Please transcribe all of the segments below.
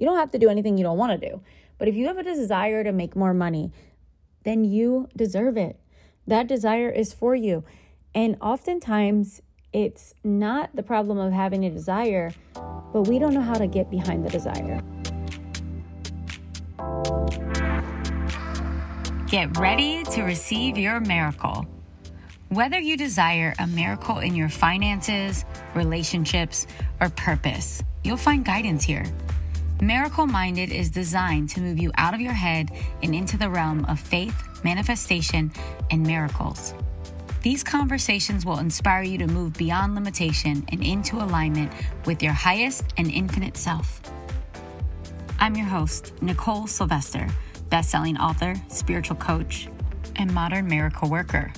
You don't have to do anything you don't want to do. But if you have a desire to make more money, then you deserve it. That desire is for you. And oftentimes, it's not the problem of having a desire, but we don't know how to get behind the desire. Get ready to receive your miracle. Whether you desire a miracle in your finances, relationships, or purpose, you'll find guidance here. Miracle Minded is designed to move you out of your head and into the realm of faith, manifestation, and miracles. These conversations will inspire you to move beyond limitation and into alignment with your highest and infinite self. I'm your host, Nicole Sylvester, best-selling author, spiritual coach, and modern miracle worker.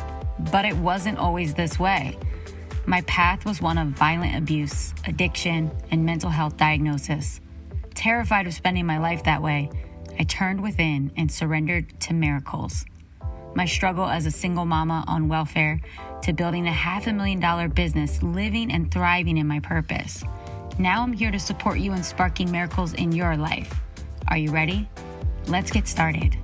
But it wasn't always this way. My path was one of violent abuse, addiction, and mental health diagnosis. Terrified of spending my life that way, I turned within and surrendered to miracles. My struggle as a single mama on welfare to building a $500,000 business, living and thriving in my purpose. Now I'm here to support you in sparking miracles in your life. Are you ready? Let's get started.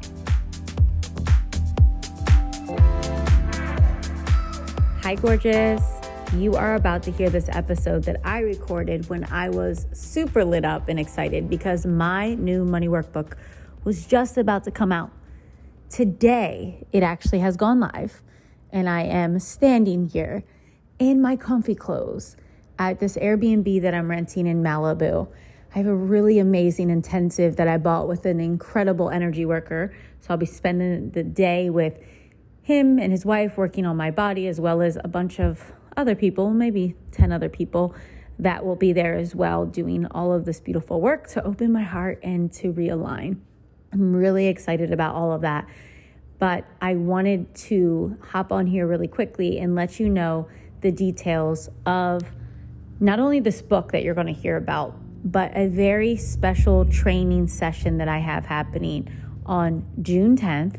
Hi, gorgeous. You are about to hear this episode that I recorded when I was super lit up and excited because my new money workbook was just about to come out. Today, it actually has gone live, and I am standing here in my comfy clothes at this Airbnb that I'm renting in Malibu. I have a really amazing intensive that I bought with an incredible energy worker, so I'll be spending the day with him and his wife working on my body, as well as a bunch of other people, maybe 10 other people that will be there as well, doing all of this beautiful work to open my heart and to realign. I'm really excited about all of that, but I wanted to hop on here really quickly and let you know the details of not only this book that you're going to hear about, but a very special training session that I have happening on June 10th.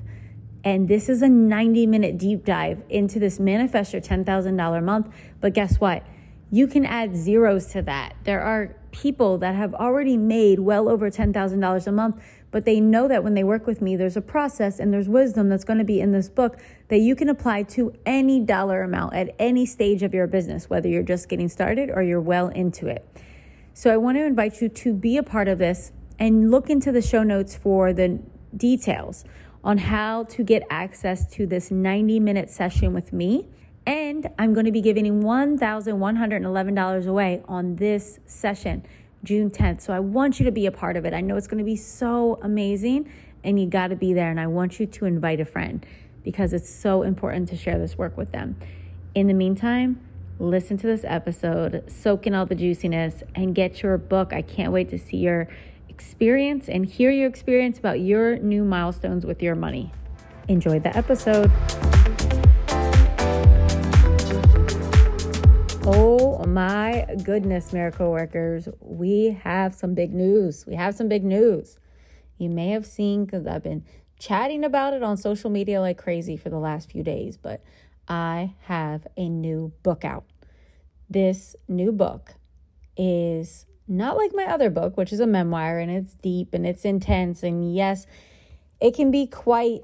And this is a 90-minute deep dive into this Manifest Your $10,000 Month. But guess what? You can add zeros to that. There are people that have already made well over $10,000 a month, but they know that when they work with me, there's a process and there's wisdom that's going to be in this book that you can apply to any dollar amount at any stage of your business, whether you're just getting started or you're well into it. So I want to invite you to be a part of this and look into the show notes for the details on how to get access to this 90-minute session with me. And I'm going to be giving $1,111 away on this session, June 10th. So I want you to be a part of it. I know it's going to be so amazing, and you got to be there. And I want you to invite a friend because it's so important to share this work with them. In the meantime, listen to this episode, soak in all the juiciness, and get your book. I can't wait to see your experience and hear your experience about your new milestones with your money. Enjoy the episode. Oh my goodness, miracle workers. We have some big news. You may have seen, because I've been chatting about it on social media like crazy for the last few days, but I have a new book out. This new book is not like my other book, which is a memoir, and it's deep and it's intense. And yes, it can be quite,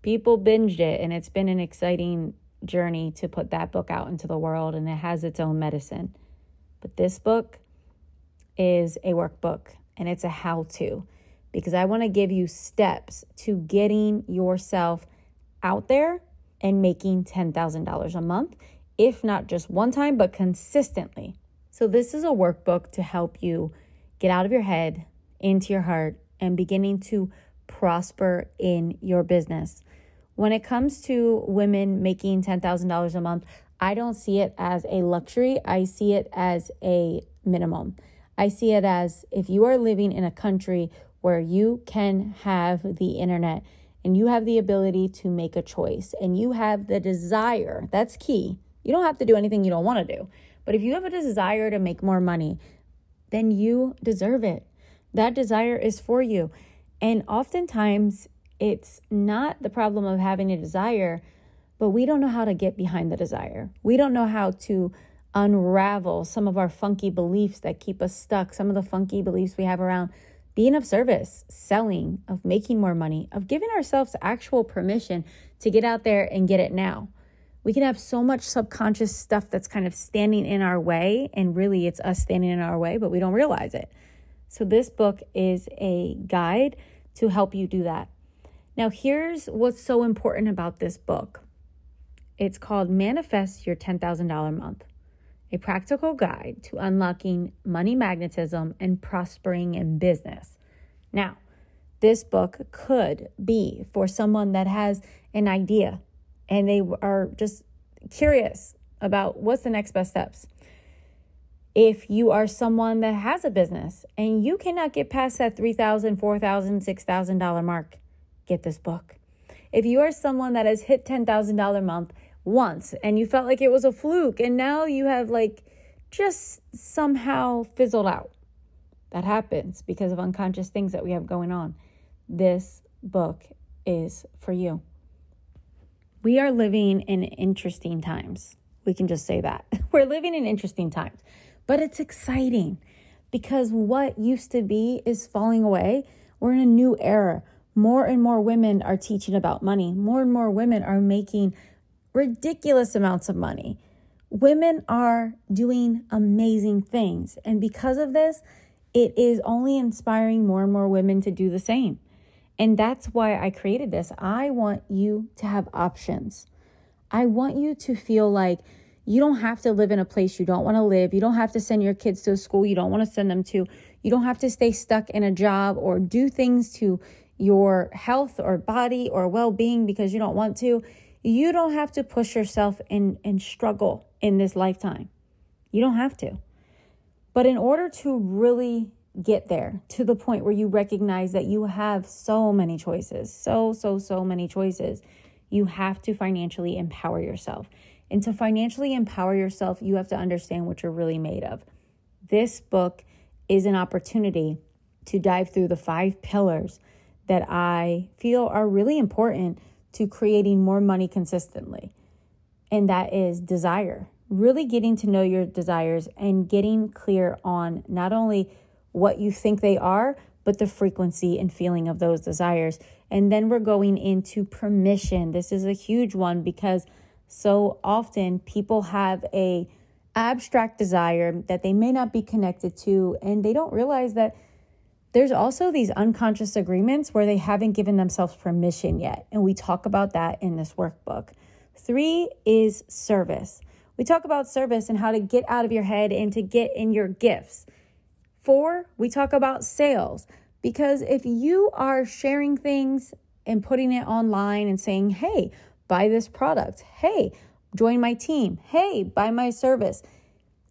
people binged it, and it's been an exciting journey to put that book out into the world, and it has its own medicine. But this book is a workbook, and it's a how-to, because I want to give you steps to getting yourself out there and making $10,000 a month, if not just one time, but consistently. So this is a workbook to help you get out of your head, into your heart, and beginning to prosper in your business. When it comes to women making $10,000 a month, I don't see it as a luxury. I see it as a minimum. I see it as if you are living in a country where you can have the internet and you have the ability to make a choice and you have the desire. That's key. You don't have to do anything you don't want to do. But if you have a desire to make more money, then you deserve it. That desire is for you. And oftentimes, it's not the problem of having a desire, but we don't know how to get behind the desire. We don't know how to unravel some of our funky beliefs that keep us stuck, some of the funky beliefs we have around being of service, selling, of making more money, of giving ourselves actual permission to get out there and get it now. We can have so much subconscious stuff that's kind of standing in our way, and really it's us standing in our way, but we don't realize it. So this book is a guide to help you do that. Now, here's what's so important about this book. It's called Manifest Your $10,000 Month, a practical guide to unlocking money magnetism and prospering in business. Now, this book could be for someone that has an idea and they are just curious about what's the next best steps. If you are someone that has a business and you cannot get past that $3,000, $4,000, $6,000 mark, get this book. If you are someone that has hit $10,000 a month once and you felt like it was a fluke and now you have like just somehow fizzled out, that happens because of unconscious things that we have going on, this book is for you. We are living in interesting times. We can just say that. We're living in interesting times, but it's exciting because what used to be is falling away. We're in a new era. More and more women are teaching about money. More and more women are making ridiculous amounts of money. Women are doing amazing things. And because of this, it is only inspiring more and more women to do the same. And that's why I created this. I want you to have options. I want you to feel like you don't have to live in a place you don't want to live. You don't have to send your kids to a school you don't want to send them to. You don't have to stay stuck in a job or do things to your health or body or well-being because you don't want to. You don't have to push yourself and struggle in this lifetime. You don't have to. But in order to really get there to the point where you recognize that you have so many choices, so many choices, you have to financially empower yourself. And to financially empower yourself, you have to understand what you're really made of. This book is an opportunity to dive through the 5 pillars that I feel are really important to creating more money consistently. And that is desire, really getting to know your desires and getting clear on not only what you think they are, but the frequency and feeling of those desires. And then we're going into permission. This is a huge one because so often people have a abstract desire that they may not be connected to, and they don't realize that there's also these unconscious agreements where they haven't given themselves permission yet. And we talk about that in this workbook. 3 is service. We talk about service and how to get out of your head and to get in your gifts. 4, we talk about sales, because if you are sharing things and putting it online and saying, hey, buy this product, hey, join my team, hey, buy my service,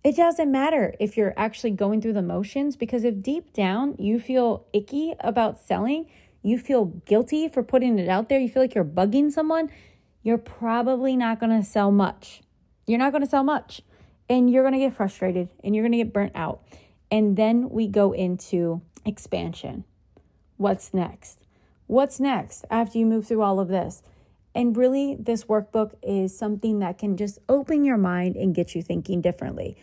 it doesn't matter if you're actually going through the motions, because if deep down you feel icky about selling, you feel guilty for putting it out there, you feel like you're bugging someone, you're probably not going to sell much. You're not going to sell much, and you're going to get frustrated and you're going to get burnt out. And then we go into expansion. What's next? What's next after you move through all of this? And really, this workbook is something that can just open your mind and get you thinking differently.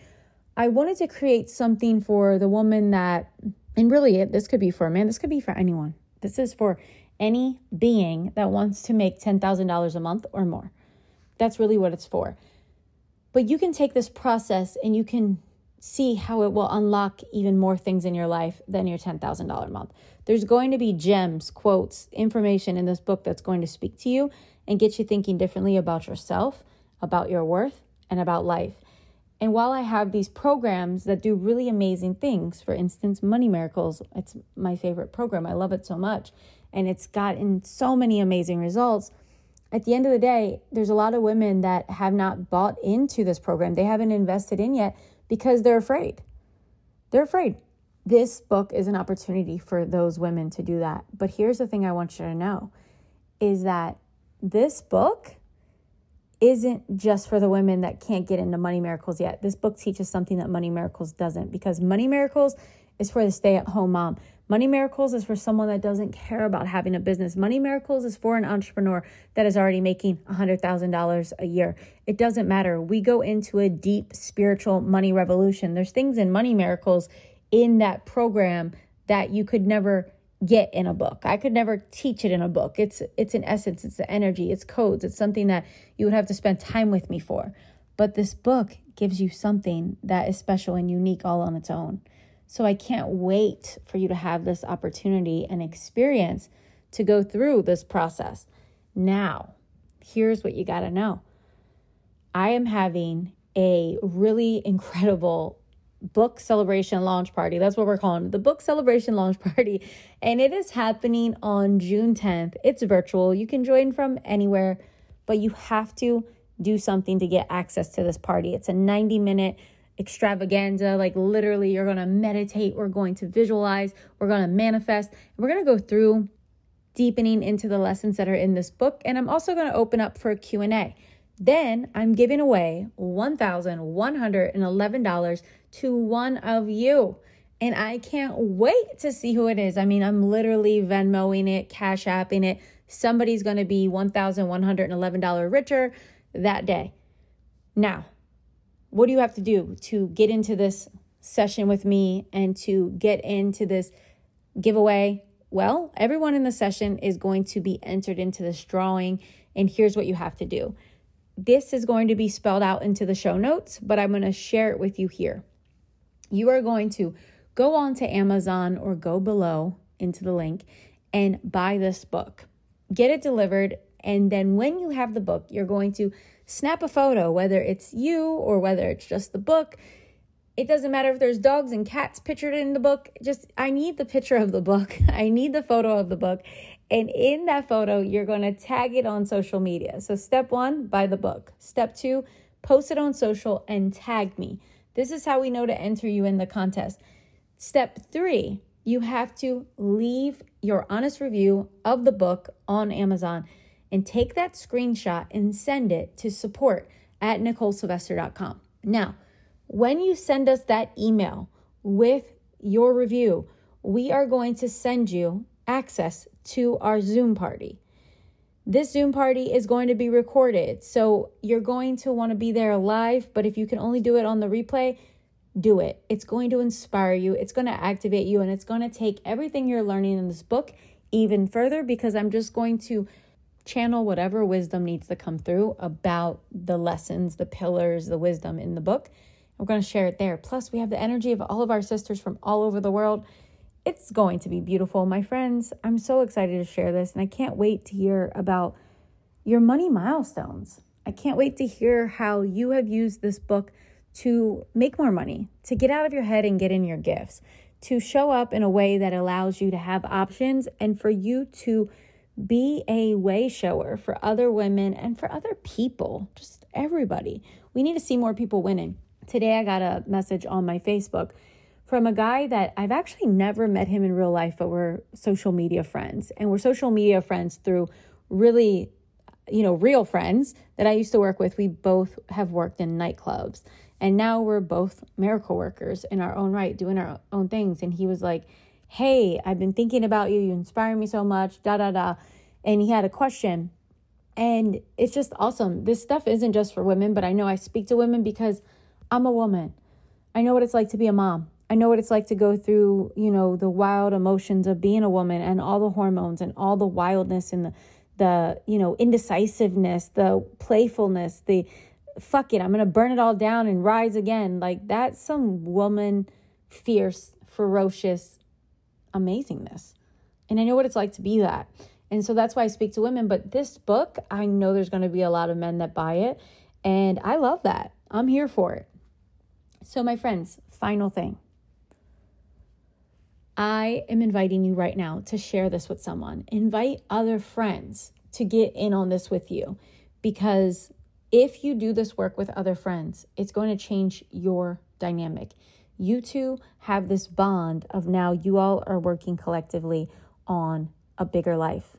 I wanted to create something for the woman that, and really this could be for a man, this could be for anyone. This is for any being that wants to make $10,000 a month or more. That's really what it's for. But you can take this process and you can see how it will unlock even more things in your life than your $10,000 a month. There's going to be gems, quotes, information in this book that's going to speak to you and get you thinking differently about yourself, about your worth, and about life. And while I have these programs that do really amazing things, for instance, Money Miracles, it's my favorite program. I love it so much. And it's gotten so many amazing results. At the end of the day, there's a lot of women that have not bought into this program. They haven't invested in yet because they're afraid. They're afraid. This book is an opportunity for those women to do that. But here's the thing I want you to know is that this book isn't just for the women that can't get into Money Miracles yet. This book teaches something that Money Miracles doesn't, because Money Miracles is for the stay-at-home mom. Money Miracles is for someone that doesn't care about having a business. Money Miracles is for an entrepreneur that is already making $100,000 a year. It doesn't matter. We go into a deep spiritual money revolution. There's things in Money Miracles in that program that you could never get in a book. I could never teach it in a book. It's an essence. It's the energy. It's codes. It's something that you would have to spend time with me for. But this book gives you something that is special and unique all on its own. So I can't wait for you to have this opportunity and experience to go through this process. Now, here's what you got to know. I am having a really incredible book celebration launch party. That's what we're calling it, the book celebration launch party. And it is happening on June 10th. It's virtual. You can join from anywhere, but you have to do something to get access to this party. It's a 90-minute extravaganza. Like literally, you're going to meditate. We're going to visualize. We're going to manifest. We're going to go through deepening into the lessons that are in this book. And I'm also going to open up for a Q&A. Then I'm giving away $1,111 to one of you. And I can't wait to see who it is. I mean, I'm literally Venmoing it, Cash Apping it. Somebody's going to be $1,111 richer that day. Now, what do you have to do to get into this session with me and to get into this giveaway? Well, everyone in the session is going to be entered into this drawing. And here's what you have to do. This is going to be spelled out into the show notes, but I'm going to share it with you here. You are going to go on to Amazon or go below into the link and buy this book. Get it delivered. And then when you have the book, you're going to snap a photo, whether it's you or whether it's just the book. It doesn't matter if there's dogs and cats pictured in the book. Just, I need the picture of the book. I need the photo of the book. And in that photo, you're going to tag it on social media. So step one, buy the book. Step two, post it on social and tag me. This is how we know to enter you in the contest. Step three, you have to leave your honest review of the book on Amazon and take that screenshot and send it to support@NicoleSylvester.com. Now, when you send us that email with your review, we are going to send you access to our Zoom party. This Zoom party is going to be recorded, so you're going to want to be there live, but if you can only do it on the replay, do it. It's going to inspire you, it's going to activate you, and it's going to take everything you're learning in this book even further, because I'm just going to channel whatever wisdom needs to come through about the lessons, the pillars, the wisdom in the book. We're going to share it there. Plus, we have the energy of all of our sisters from all over the world. It's going to be beautiful, my friends. I'm so excited to share this, and I can't wait to hear about your money milestones. I can't wait to hear how you have used this book to make more money, to get out of your head and get in your gifts, to show up in a way that allows you to have options and for you to be a way shower for other women and for other people, just everybody. We need to see more people winning. Today, I got a message on my Facebook from a guy that I've actually never met him in real life, but we're social media friends. And we're social media friends through really, real friends that I used to work with. We both have worked in nightclubs. And now we're both miracle workers in our own right, doing our own things. And he was like, hey, I've been thinking about you. You inspire me so much, And he had a question. And it's just awesome. This stuff isn't just for women, but I know I speak to women because I'm a woman. I know what it's like to be a mom. I know what it's like to go through, the wild emotions of being a woman and all the hormones and all the wildness and the indecisiveness, the playfulness, the fuck it, I'm going to burn it all down and rise again. Like that's some woman, fierce, ferocious amazingness. And I know what it's like to be that. And so that's why I speak to women. But this book, I know there's going to be a lot of men that buy it. And I love that. I'm here for it. So my friends, final thing. I am inviting you right now to share this with someone. Invite other friends to get in on this with you, because if you do this work with other friends, it's going to change your dynamic. You two have this bond of now you all are working collectively on a bigger life.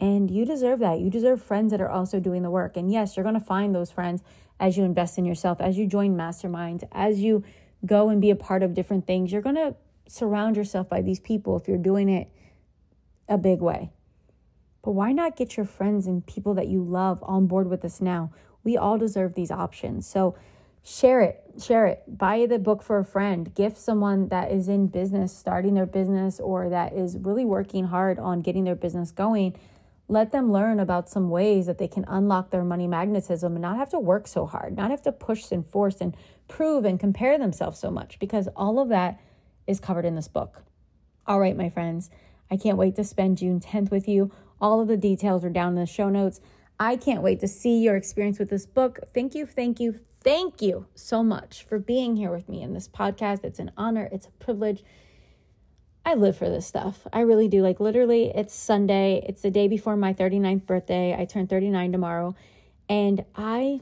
And you deserve that. You deserve friends that are also doing the work. And yes, you're going to find those friends as you invest in yourself, as you join masterminds, as you go and be a part of different things. You're going to surround yourself by these people if you're doing it a big way. But why not get your friends and people that you love on board with us now? We all deserve these options. So share it, buy the book for a friend, gift someone that is in business, starting their business, or that is really working hard on getting their business going. Let them learn about some ways that they can unlock their money magnetism and not have to work so hard, not have to push and force and prove and compare themselves so much, because all of that is covered in this book. All right, my friends, I can't wait to spend June 10th with you. All of the details are down in the show notes. I can't wait to see your experience with this book. Thank you so much for being here with me in this podcast. It's an honor. It's a privilege. I live for this stuff. I really do. Like, literally, it's Sunday. It's the day before my 39th birthday. I turn 39 tomorrow. And I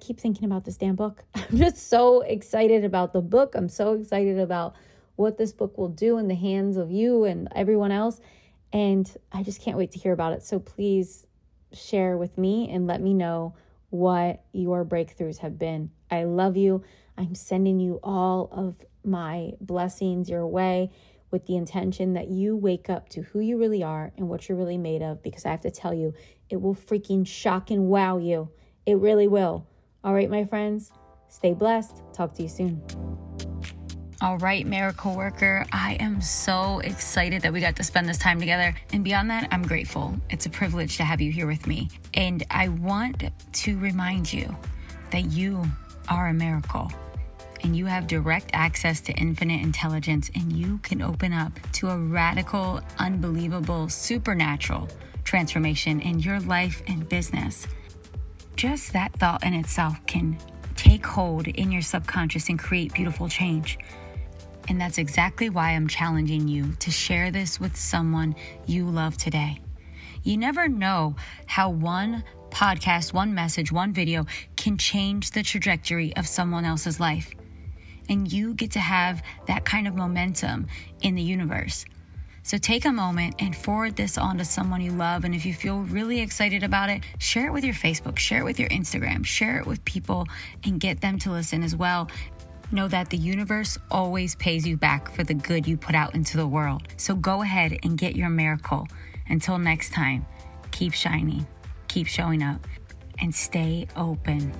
keep thinking about this damn book. I'm just so excited about the book. I'm so excited about what this book will do in the hands of you and everyone else. And I just can't wait to hear about it. So please share with me and let me know what your breakthroughs have been. I love you. I'm sending you all of my blessings your way with the intention that you wake up to who you really are and what you're really made of, because I have to tell you, it will freaking shock and wow you. It really will. All right, my friends, stay blessed. Talk to you soon. All right, miracle worker, I am so excited that we got to spend this time together. And beyond that, I'm grateful. It's a privilege to have you here with me. And I want to remind you that you are a miracle and you have direct access to infinite intelligence, and you can open up to a radical, unbelievable, supernatural transformation in your life and business. Just that thought in itself can take hold in your subconscious and create beautiful change. And that's exactly why I'm challenging you to share this with someone you love today. You never know how one podcast, one message, one video can change the trajectory of someone else's life. And you get to have that kind of momentum in the universe. So take a moment and forward this on to someone you love. And if you feel really excited about it, share it with your Facebook, share it with your Instagram, share it with people and get them to listen as well. Know that the universe always pays you back for the good you put out into the world. So go ahead and get your miracle. Until next time, keep shining, keep showing up, and stay open.